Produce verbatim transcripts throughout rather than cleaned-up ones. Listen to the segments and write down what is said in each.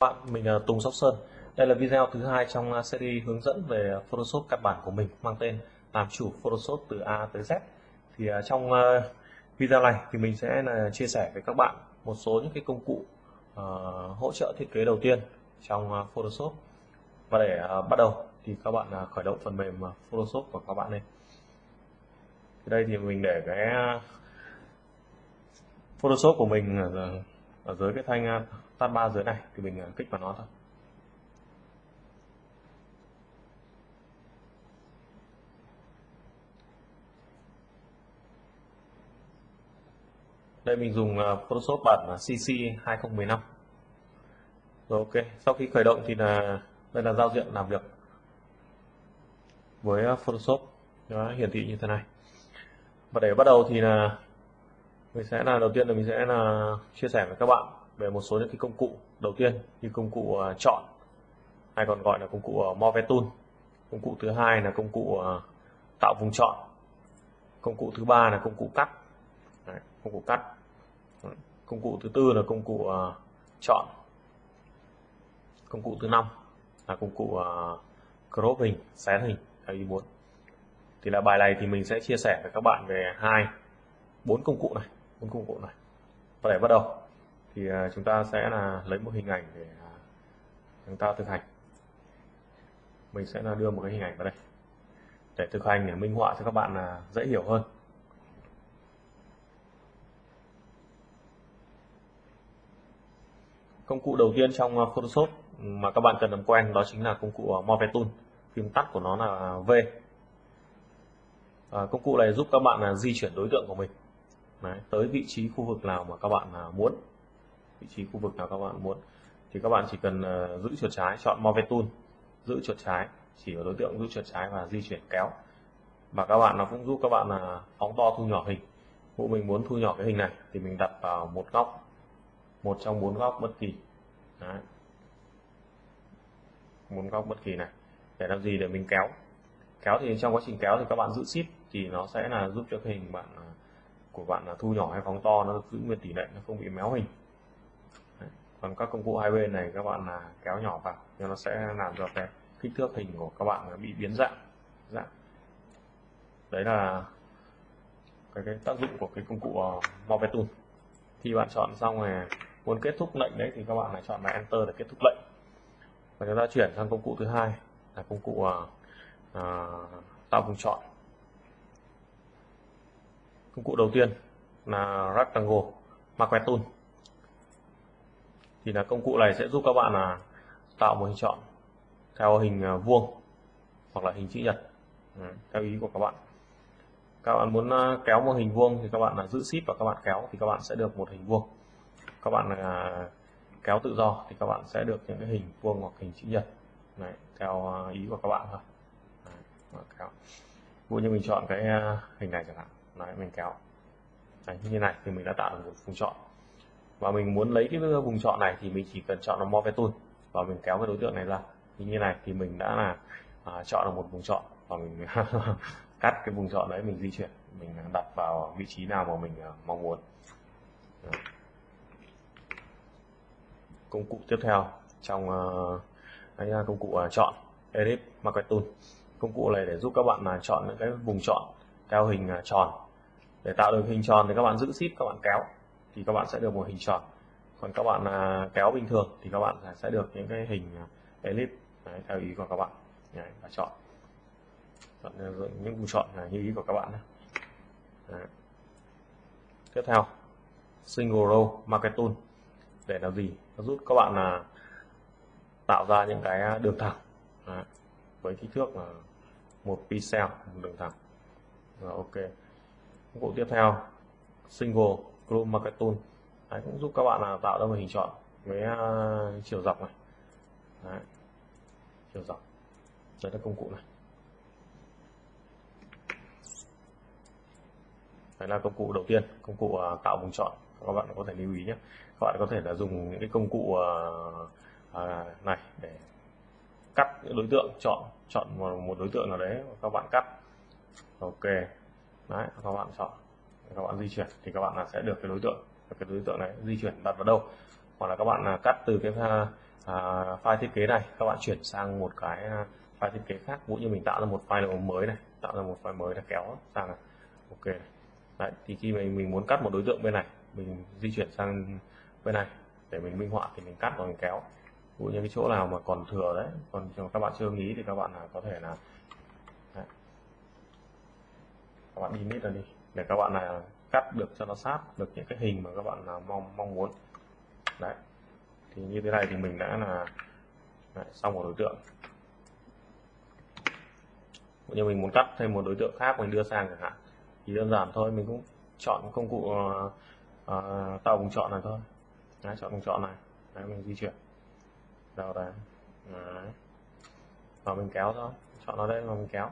Bạn, mình là Tùng Sóc Sơn. Đây là video thứ hai trong series hướng dẫn về Photoshop căn bản của mình mang tên làm chủ Photoshop từ A tới Z. Thì trong video này thì mình sẽ là chia sẻ với các bạn một số những cái công cụ uh, hỗ trợ thiết kế đầu tiên trong Photoshop. Và để uh, bắt đầu thì các bạn khởi động phần mềm Photoshop của các bạn lên. Thì đây thì mình để cái Photoshop của mình ở, ở dưới cái thanh tab ba dưới này thì mình kích vào nó thôi. Đây mình dùng Photoshop bản xê xê hai không một năm. Rồi, ok, sau khi khởi động thì là đây là giao diện làm việc với Photoshop, nó hiển thị như thế này. Và để bắt đầu thì là mình sẽ là đầu tiên là mình sẽ là chia sẻ với các bạn về một số những cái công cụ đầu tiên như công cụ chọn hay còn gọi là công cụ Move Tool, công cụ thứ hai là công cụ tạo vùng chọn, công cụ thứ ba là công cụ cắt, Đấy, công cụ cắt, công cụ thứ tư là công cụ chọn, công cụ thứ năm là công cụ crop hình, xén hình theo ý muốn. Thì là bài này thì mình sẽ chia sẻ với các bạn về hai bốn công cụ này, bốn công cụ này. Và để bắt đầu thì chúng ta sẽ là lấy một hình ảnh để chúng ta thực hành. Mình sẽ là đưa một cái hình ảnh vào đây để thực hành, để minh họa cho các bạn là dễ hiểu hơn. Công cụ đầu tiên trong Photoshop mà các bạn cần làm quen đó chính là công cụ Move Tool, phím tắt của nó là V. À, công cụ này giúp các bạn là di chuyển đối tượng của mình Đấy, tới vị trí khu vực nào mà các bạn à, muốn vị trí khu vực nào các bạn muốn thì các bạn chỉ cần à, giữ chuột trái, chọn Move Tool, giữ chuột trái chỉ vào đối tượng, giữ chuột trái và di chuyển kéo, và các bạn nó cũng giúp các bạn là phóng to thu nhỏ hình. Vụ mình muốn thu nhỏ cái hình này thì mình đặt vào một góc, một trong bốn góc bất kỳ, Đấy. bốn góc bất kỳ này để làm gì, để mình kéo. Kéo thì trong quá trình kéo thì các bạn giữ shift thì nó sẽ là giúp cho cái hình bạn của bạn là thu nhỏ hay phóng to, nó giữ nguyên tỷ lệ, nó không bị méo hình. Đấy. Còn các công cụ hai bên này các bạn là kéo nhỏ vào thì nó sẽ làm cho cái kích thước hình của các bạn nó bị biến dạng. Dạng. Đấy là cái, cái tác dụng của cái công cụ uh, Move Tool. Khi bạn chọn xong rồi muốn kết thúc lệnh đấy thì các bạn lại chọn là Enter để kết thúc lệnh. Và chúng ta chuyển sang công cụ thứ hai là công cụ uh, À, tạo vùng chọn. Công cụ đầu tiên là Rectangle Marquee Tool. Thì là công cụ này sẽ giúp các bạn là tạo một hình chọn theo hình vuông hoặc là hình chữ nhật Đấy, theo ý của các bạn. Các bạn muốn kéo một hình vuông thì các bạn là giữ shift và các bạn kéo thì các bạn sẽ được một hình vuông. Các bạn là kéo tự do thì các bạn sẽ được những cái hình vuông hoặc hình chữ nhật. Đấy, theo ý của các bạn thôi. Kéo. Ví dụ như mình chọn cái hình này chẳng hạn, Đấy, mình kéo Đấy, như này thì mình đã tạo được một vùng chọn, và mình muốn lấy cái vùng chọn này thì mình chỉ cần chọn là Move Tool và mình kéo cái đối tượng này ra. Như này thì mình đã là à, chọn được một vùng chọn và mình cắt cái vùng chọn đấy, mình di chuyển, mình đặt vào vị trí nào mà mình mong muốn. Đấy. Công cụ tiếp theo trong uh, cái công cụ uh, chọn Elliptical Marquee Tool. Công cụ này để giúp các bạn là chọn những cái vùng chọn theo hình tròn. Để tạo được hình tròn thì các bạn giữ shift, các bạn kéo thì các bạn sẽ được một hình tròn. Còn các bạn kéo bình thường thì các bạn sẽ được những cái hình ellipse theo ý của các bạn. Đấy, và chọn. chọn những vùng chọn là như ý của các bạn. Đấy. Tiếp theo, Single Row Marquee Tool để làm gì? Nó giúp các bạn là tạo ra những cái đường thẳng. Đấy. Với kích thước là một pixel, một đường thẳng. Rồi, ok. Công cụ tiếp theo, Single Row Marquee Tool, Đấy, cũng giúp các bạn là tạo ra một hình tròn với uh, chiều dọc này. Đấy. Chiều dọc. Đấy là công cụ này. Đấy là công cụ đầu tiên, công cụ uh, tạo vùng chọn. Các bạn có thể lưu ý nhé. Các bạn có thể là dùng những cái công cụ uh, uh, này để cắt đối tượng, chọn chọn một đối tượng nào đấy các bạn cắt, ok đấy, các bạn chọn, các bạn di chuyển thì các bạn là sẽ được cái đối tượng, cái đối tượng này di chuyển đặt vào đâu, hoặc là các bạn là cắt từ cái uh, file thiết kế này, các bạn chuyển sang một cái file thiết kế khác. Ví dụ như mình tạo ra một file mới này, tạo ra một file mới là kéo sang này. Ok này. Đấy, thì khi mình mình muốn cắt một đối tượng bên này, mình di chuyển sang bên này để mình minh họa thì mình cắt và mình kéo. Ví dụ như cái chỗ nào mà còn thừa đấy, còn các bạn chưa nghĩ thì các bạn có thể là đấy. Các bạn delete ra đi để các bạn này cắt được cho nó sát được những cái hình mà các bạn là mong mong muốn. Đấy, thì như thế này thì mình đã là đấy, xong một đối tượng. Như mình muốn cắt thêm một đối tượng khác mình đưa sang chẳng hạn, thì đơn giản thôi, mình cũng chọn công cụ uh, uh, tạo vùng chọn này thôi. Đấy, chọn vùng chọn này, đấy, mình di chuyển vào đây và mình kéo thôi, chọn nó đây và mình kéo.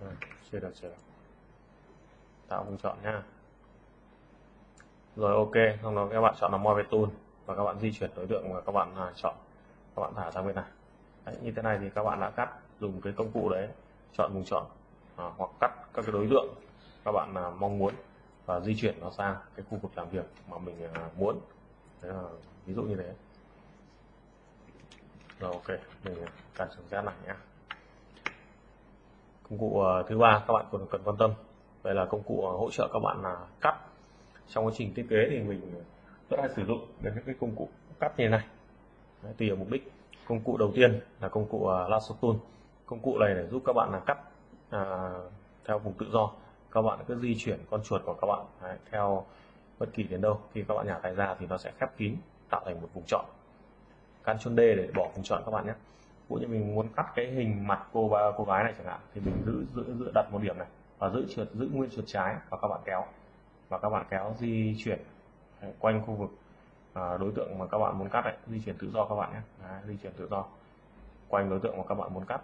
Đấy, chưa được chưa được. Tạo vùng chọn nha. Rồi ok, xong đó các bạn chọn là Move Tool và các bạn di chuyển đối tượng mà các bạn uh, chọn, các bạn thả sang bên này. Đấy, như thế này thì các bạn đã cắt dùng cái công cụ đấy, chọn vùng chọn à, hoặc cắt các cái đối tượng các bạn à, mong muốn và di chuyển nó sang cái khu vực làm việc mà mình à, muốn. Đấy là ví dụ như thế. Rồi ok, mình cắt xuống ra này nhé. Công cụ à, thứ ba các bạn còn cần quan tâm, đây là công cụ à, hỗ trợ các bạn à, cắt. Trong quá trình thiết kế thì mình rất hay sử dụng đến những cái công cụ cắt như thế này. Đấy, tùy ở mục đích. Công cụ đầu tiên là công cụ uh, Lasso Tool. Công cụ này để giúp các bạn là cắt uh, theo vùng tự do. Các bạn cứ di chuyển con chuột của các bạn đấy, theo bất kỳ đến đâu. Khi các bạn nhả tay ra thì nó sẽ khép kín, tạo thành một vùng chọn. Ctrl D để bỏ vùng chọn các bạn nhé. Ví dụ như mình muốn cắt cái hình mặt cô cô gái này chẳng hạn, thì mình giữ giữ, giữ đặt một điểm này và giữ trượt giữ nguyên chuột trái và các bạn kéo và các bạn kéo di chuyển đấy, quanh khu vực. À, đối tượng mà các bạn muốn cắt ấy, di chuyển tự do các bạn nhé. Đấy, di chuyển tự do quanh đối tượng mà các bạn muốn cắt.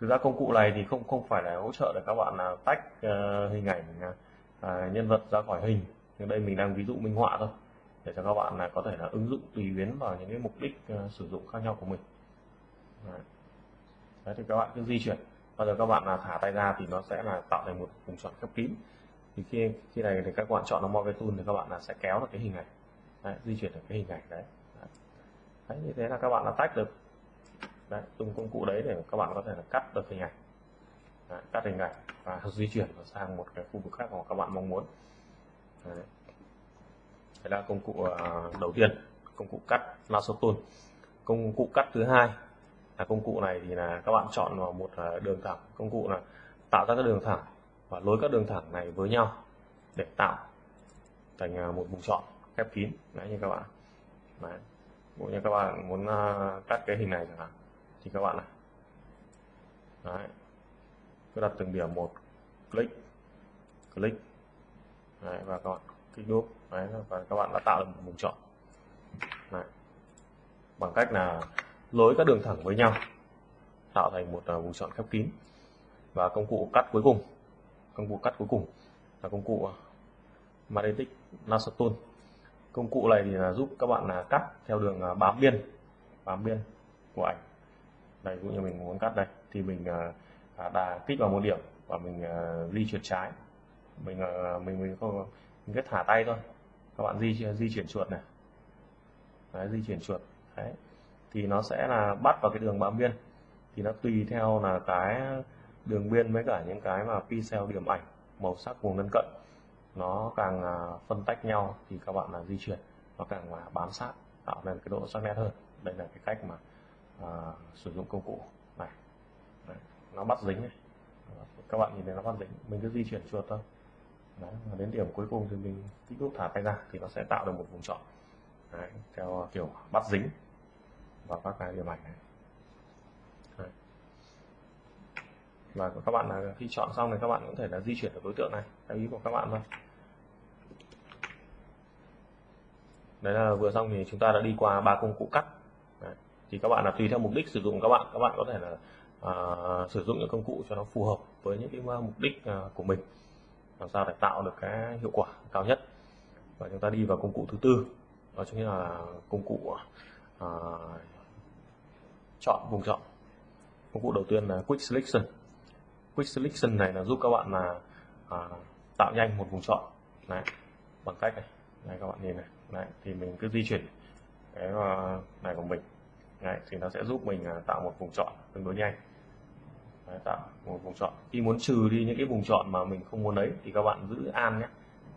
Thực ra công cụ này thì không không phải là hỗ trợ để các bạn là tách uh, hình ảnh uh, nhân vật ra khỏi hình, nhưng đây mình đang ví dụ minh họa thôi để cho các bạn là có thể là ứng dụng tùy biến vào những cái mục đích uh, sử dụng khác nhau của mình. Đấy. Đấy, thì các bạn cứ di chuyển, bây giờ các bạn là thả tay ra thì nó sẽ là tạo thành một vùng chọn khép kín. Thì khi khi này thì các bạn chọn nó Move Tool thì các bạn là sẽ kéo được cái hình này. Đấy, di chuyển được cái hình ảnh đấy. Đấy. Đấy, như thế là các bạn đã tách được đấy, dùng công cụ đấy để các bạn có thể là cắt được hình ảnh đấy, cắt hình ảnh và di chuyển nó sang một cái khu vực khác mà các bạn mong muốn. Đấy, đấy là công cụ đầu tiên, công cụ cắt Lasso Tool. Công cụ cắt thứ hai là công cụ này thì là các bạn chọn vào một đường thẳng. Công cụ là tạo ra các đường thẳng và nối các đường thẳng này với nhau để tạo thành một vùng chọn khép kín. Đấy, như các bạn đấy. Bộ như các bạn muốn uh, cắt cái hình này chẳng hạn thì các bạn này đấy, cứ đặt từng điểm một, click click đấy, và các bạn kích đúp đấy, và các bạn đã tạo được một vùng chọn đấy, bằng cách là nối các đường thẳng với nhau tạo thành một uh, vùng chọn khép kín. Và công cụ cắt cuối cùng công cụ cắt cuối cùng là công cụ uh, Magnetic Lasso Tool. Công cụ này thì là giúp các bạn là cắt theo đường bám biên, bám biên của ảnh. Đây, cũng như mình muốn cắt đây, thì mình đã kích vào một điểm và mình di chuột trái, mình mình mình không mình cứ thả tay thôi. Các bạn di di chuyển chuột này, đấy, di chuyển chuột, đấy, thì nó sẽ là bắt vào cái đường bám biên. Thì nó tùy theo là cái đường biên với cả những cái mà pixel điểm ảnh, màu sắc vùng lân cận. Nó càng phân tách nhau thì các bạn là di chuyển nó càng mà bám sát, tạo nên cái độ sắc nét hơn. Đây là cái cách mà uh, sử dụng công cụ này. Đấy, nó bắt dính này. Các bạn nhìn thấy nó bắt dính, mình cứ di chuyển chuột thôi. Đấy, và đến điểm cuối cùng thì mình kích thước thả tay ra thì nó sẽ tạo được một vùng chọn. Đấy, theo kiểu bắt dính vào các cái điểm ảnh này. Đấy. Và các bạn là khi chọn xong thì các bạn cũng có thể là di chuyển được đối tượng này theo ý của các bạn thôi. Đấy là vừa xong thì chúng ta đã đi qua ba công cụ cắt. Đấy. Thì các bạn là tùy theo mục đích sử dụng các bạn, các bạn có thể là à, sử dụng những công cụ cho nó phù hợp với những cái mục đích à, của mình, làm sao để tạo được cái hiệu quả cao nhất. Và chúng ta đi vào công cụ thứ tư, đó chính là công cụ à, chọn vùng chọn. Công cụ đầu tiên là Quick Selection. Quick Selection này là giúp các bạn là à, tạo nhanh một vùng chọn. Đấy, bằng cách này. Đấy, các bạn nhìn này. Đấy, thì mình cứ di chuyển cái này của mình. Đấy, thì nó sẽ giúp mình tạo một vùng chọn tương đối nhanh. Đấy, tạo một vùng chọn. Khi muốn trừ đi những cái vùng chọn mà mình không muốn lấy thì các bạn giữ an nhé.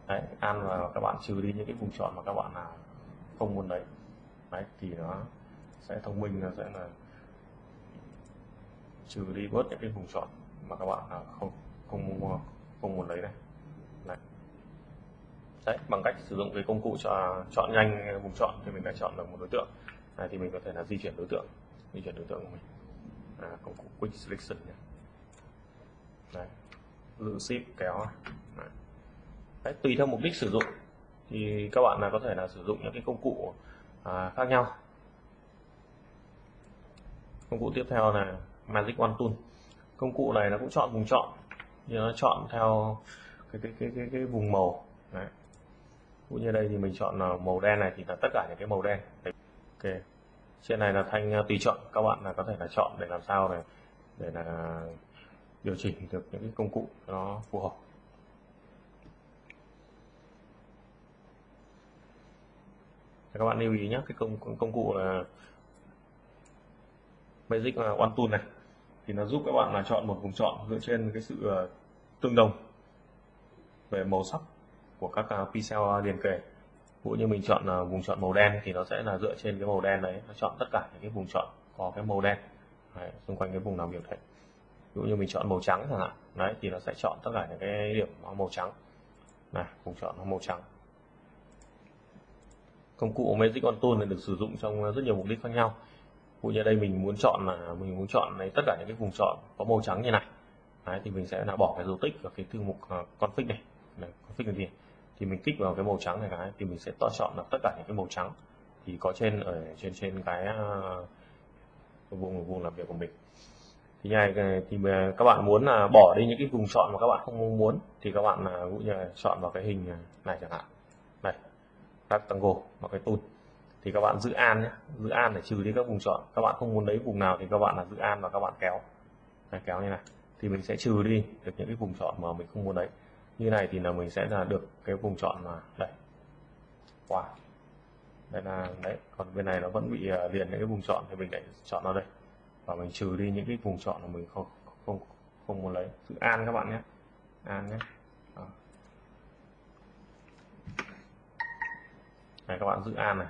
Đấy, an và các bạn trừ đi những cái vùng chọn mà các bạn không muốn lấy. Đấy, thì nó sẽ thông minh, nó sẽ là trừ đi bớt những cái vùng chọn mà các bạn không không muốn, không muốn lấy này. Đấy. Đấy, bằng cách sử dụng cái công cụ cho chọn nhanh vùng chọn thì mình đã chọn được một đối tượng. Này thì mình có thể là di chuyển đối tượng, di chuyển đối tượng của mình. À, công cụ Quick Selection nhé. Đấy, giữ ship kéo. Đấy. Đấy, tùy theo mục đích sử dụng thì các bạn là có thể là sử dụng những cái công cụ à, khác nhau. Công cụ tiếp theo là Magic Wand Tool. Công cụ này nó cũng chọn vùng chọn, nhưng nó chọn theo cái cái cái cái, cái vùng màu. Đấy. Cũng như đây thì mình chọn màu đen này thì là tất cả những cái màu đen. Ok, trên này là thanh tùy chọn, các bạn là có thể là chọn để làm sao để để là điều chỉnh được những cái công cụ nó phù hợp. Các bạn lưu ý nhé, cái công công cụ là Magic Wand Tool này thì nó giúp các bạn là chọn một vùng chọn dựa trên cái sự tương đồng về màu sắc của các pixel liền kề. Ví dụ như mình chọn vùng chọn màu đen thì nó sẽ là dựa trên cái màu đen đấy, nó chọn tất cả những cái vùng chọn có cái màu đen đấy, xung quanh cái vùng nào biểu thị. Ví dụ như mình chọn màu trắng chẳng hạn, đấy thì nó sẽ chọn tất cả những cái điểm màu trắng này, vùng chọn nó màu trắng. Công cụ Magic Wand Tool này được sử dụng trong rất nhiều mục đích khác nhau. Ví dụ như đây mình muốn chọn là mình muốn chọn này tất cả những cái vùng chọn có màu trắng như này, đấy, thì mình sẽ là bỏ cái dấu tích vào cái thư mục uh, config này, này config là gì? Thì mình kích vào cái màu trắng này cái thì mình sẽ to chọn là tất cả những cái màu trắng thì có trên ở trên trên cái uh, vùng vùng làm việc của mình. Thì này thì các bạn muốn là uh, bỏ đi những cái vùng chọn mà các bạn không muốn thì các bạn là uh, như chọn vào cái hình này chẳng hạn, này Rectangle Marquee Tool thì các bạn giữ an nhé, giữ an để trừ đi các vùng chọn. Các bạn không muốn lấy vùng nào thì các bạn là giữ an và các bạn kéo, này, kéo như này thì mình sẽ trừ đi được những cái vùng chọn mà mình không muốn lấy. Như này thì là mình sẽ là được cái vùng chọn mà đây quả wow. Đây là đấy, còn bên này nó vẫn bị liền những cái vùng chọn thì mình lại chọn nó đây và mình trừ đi những cái vùng chọn mà mình không không không muốn lấy. Giữ an các bạn nhé, an nhé. Đó. Này các bạn giữ an này,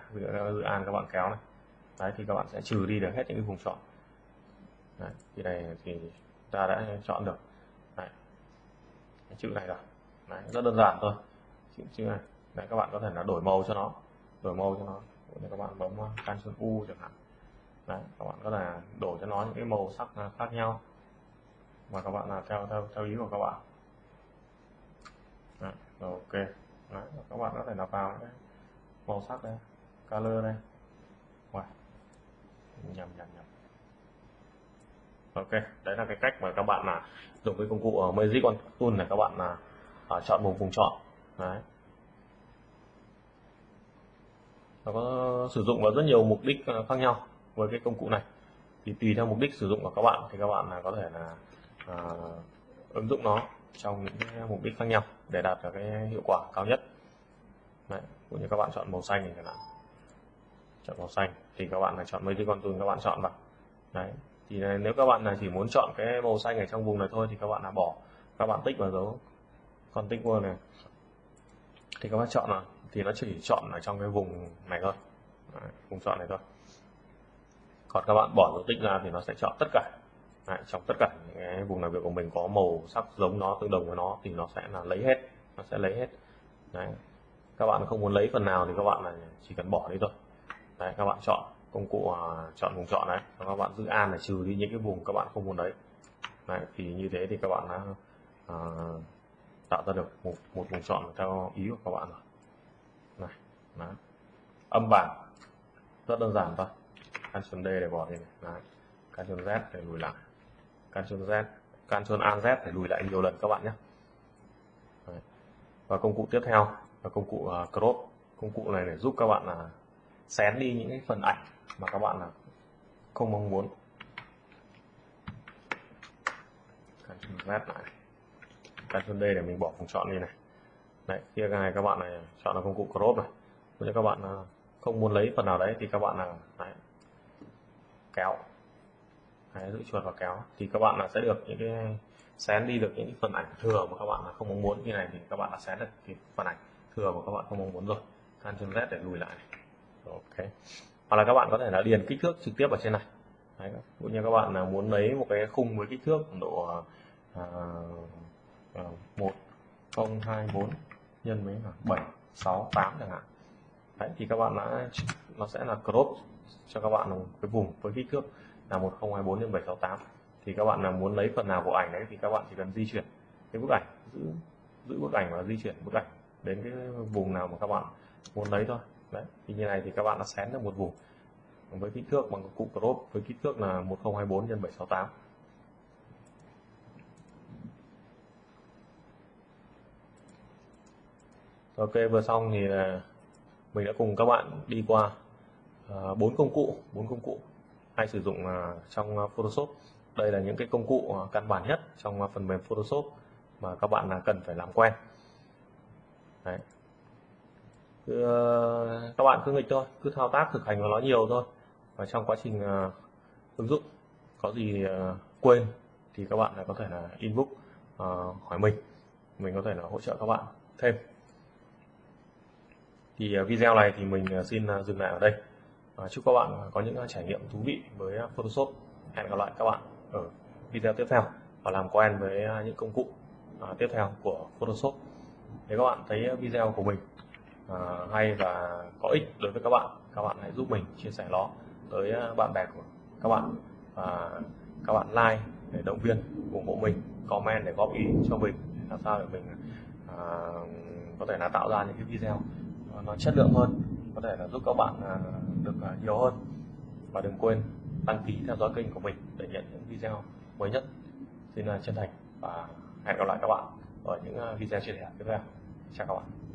giữ an các bạn kéo này, đấy thì các bạn sẽ trừ đi được hết những cái vùng chọn. Đấy, thì này thì ta đã chọn được đấy, cái chữ này rồi. Đấy, rất đơn giản thôi, chữ, chữ này. Đấy, các bạn có thể là đổi màu cho nó, đổi màu cho nó. Các bạn bấm Ctrl U chẳng hạn. Đấy, các bạn có thể đổi cho nó những cái màu sắc khác nhau mà các bạn là theo theo theo ý của các bạn. Đấy, rồi, ok. Đấy, các bạn có thể là vào cái màu sắc đây, color đây. Wow. Nhầm nhầm nhầm. Ok, đấy là cái cách mà các bạn là dùng cái công cụ ở Magic Wand Tool này, các bạn là À, chọn một vùng chọn. Đấy. Nó có sử dụng vào rất nhiều mục đích khác nhau với cái công cụ này. Thì tùy theo mục đích sử dụng của các bạn thì các bạn là có thể là à, ứng dụng nó trong những mục đích khác nhau để đạt được cái hiệu quả cao nhất. Đấy, cũng như các bạn chọn màu xanh này chẳng hạn. Chọn màu xanh thì các bạn là chọn mấy cái con tùn các bạn chọn vào. Đấy. Thì nếu các bạn là chỉ muốn chọn cái màu xanh ở trong vùng này thôi thì các bạn là bỏ, các bạn tích vào dấu còn tích vô này thì các bạn chọn là thì nó chỉ chọn ở trong cái vùng này thôi. Đấy, vùng chọn này thôi, còn các bạn bỏ dấu tích ra thì nó sẽ chọn tất cả. Đấy, trong tất cả những cái vùng làm việc của mình có màu sắc giống nó, tương đồng với nó thì nó sẽ là lấy hết, nó sẽ lấy hết. Đấy, các bạn không muốn lấy phần nào thì các bạn là chỉ cần bỏ đi thôi. Đấy, các bạn chọn công cụ uh, chọn vùng chọn này, các bạn giữ an để trừ đi những cái vùng các bạn không muốn lấy. Đấy, thì như thế thì các bạn đã uh, tạo ra được một, một vùng chọn theo ý của các bạn rồi. Này, đó. Âm bảng rất đơn giản thôi. Ctrl D để bỏ đi này. Đấy. Ctrl Z để lùi lại. Ctrl Z, Ctrl A Z để lùi lại nhiều lần các bạn nhé. Đấy. Và công cụ tiếp theo là công cụ uh, crop. Công cụ này để giúp các bạn là xén đi những cái phần ảnh mà các bạn là không mong muốn. Ctrl Z lại. Ctrl D để mình bỏ vùng chọn đi này. Đấy, kia này các bạn này chọn là công cụ crop này. Nếu các bạn không muốn lấy phần nào đấy thì các bạn là đấy, kéo đấy, giữ chuột và kéo thì các bạn là sẽ được những cái xén đi được những phần ảnh thừa mà các bạn là không mong muốn. Như này thì các bạn đã xén được cái phần ảnh thừa mà các bạn không mong muốn rồi. Ctrl Z để lùi lại. Ok. Hoặc là các bạn có thể là điền kích thước trực tiếp ở trên này. Đấy, ví dụ như các bạn là muốn lấy một cái khung với kích thước độ à, à, một không hai bốn nhân với bảy sáu tám chẳng hạn. Đấy, thì các bạn đã nó sẽ là crop cho các bạn một cái vùng với kích thước là một không hai bốn nhân bảy sáu tám. Thì các bạn là muốn lấy phần nào của ảnh đấy thì các bạn chỉ cần di chuyển cái bức ảnh, giữ giữ bức ảnh và di chuyển bức ảnh đến cái vùng nào mà các bạn muốn lấy thôi. Đấy, thì như này thì các bạn đã xén được một vùng với kích thước bằng cụm crop với kích thước là một không hai bốn nhân bảy sáu tám. Ok, vừa xong thì mình đã cùng các bạn đi qua bốn công cụ, bốn công cụ hay sử dụng trong Photoshop. Đây là những cái công cụ căn bản nhất trong phần mềm Photoshop mà các bạn là cần phải làm quen. Đấy. Cứ, các bạn cứ nghịch thôi, cứ thao tác thực hành vào nó nhiều thôi. Và trong quá trình uh, ứng dụng có gì uh, quên thì các bạn có thể là inbox uh, hỏi mình, mình có thể là hỗ trợ các bạn thêm. Thì uh, video này thì mình uh, xin uh, dừng lại ở đây. Uh, chúc các bạn có những uh, trải nghiệm thú vị với uh, Photoshop. Hẹn gặp lại các bạn ở video tiếp theo và làm quen với uh, những công cụ uh, tiếp theo của Photoshop. Nếu các bạn thấy video của mình uh, hay và có ích đối với các bạn, các bạn hãy giúp mình chia sẻ nó tới bạn bè của các bạn. Và uh, các bạn like để động viên, ủng hộ mình, comment để góp ý cho mình làm sao để mình uh, có thể là tạo ra những cái video nó chất lượng hơn, có thể là giúp các bạn uh, được uh, nhiều hơn. Và đừng quên đăng ký theo dõi kênh của mình để nhận những video mới nhất. Xin uh, chân thành và hẹn gặp lại các bạn ở những video chia sẻ tiếp theo. Chào các bạn.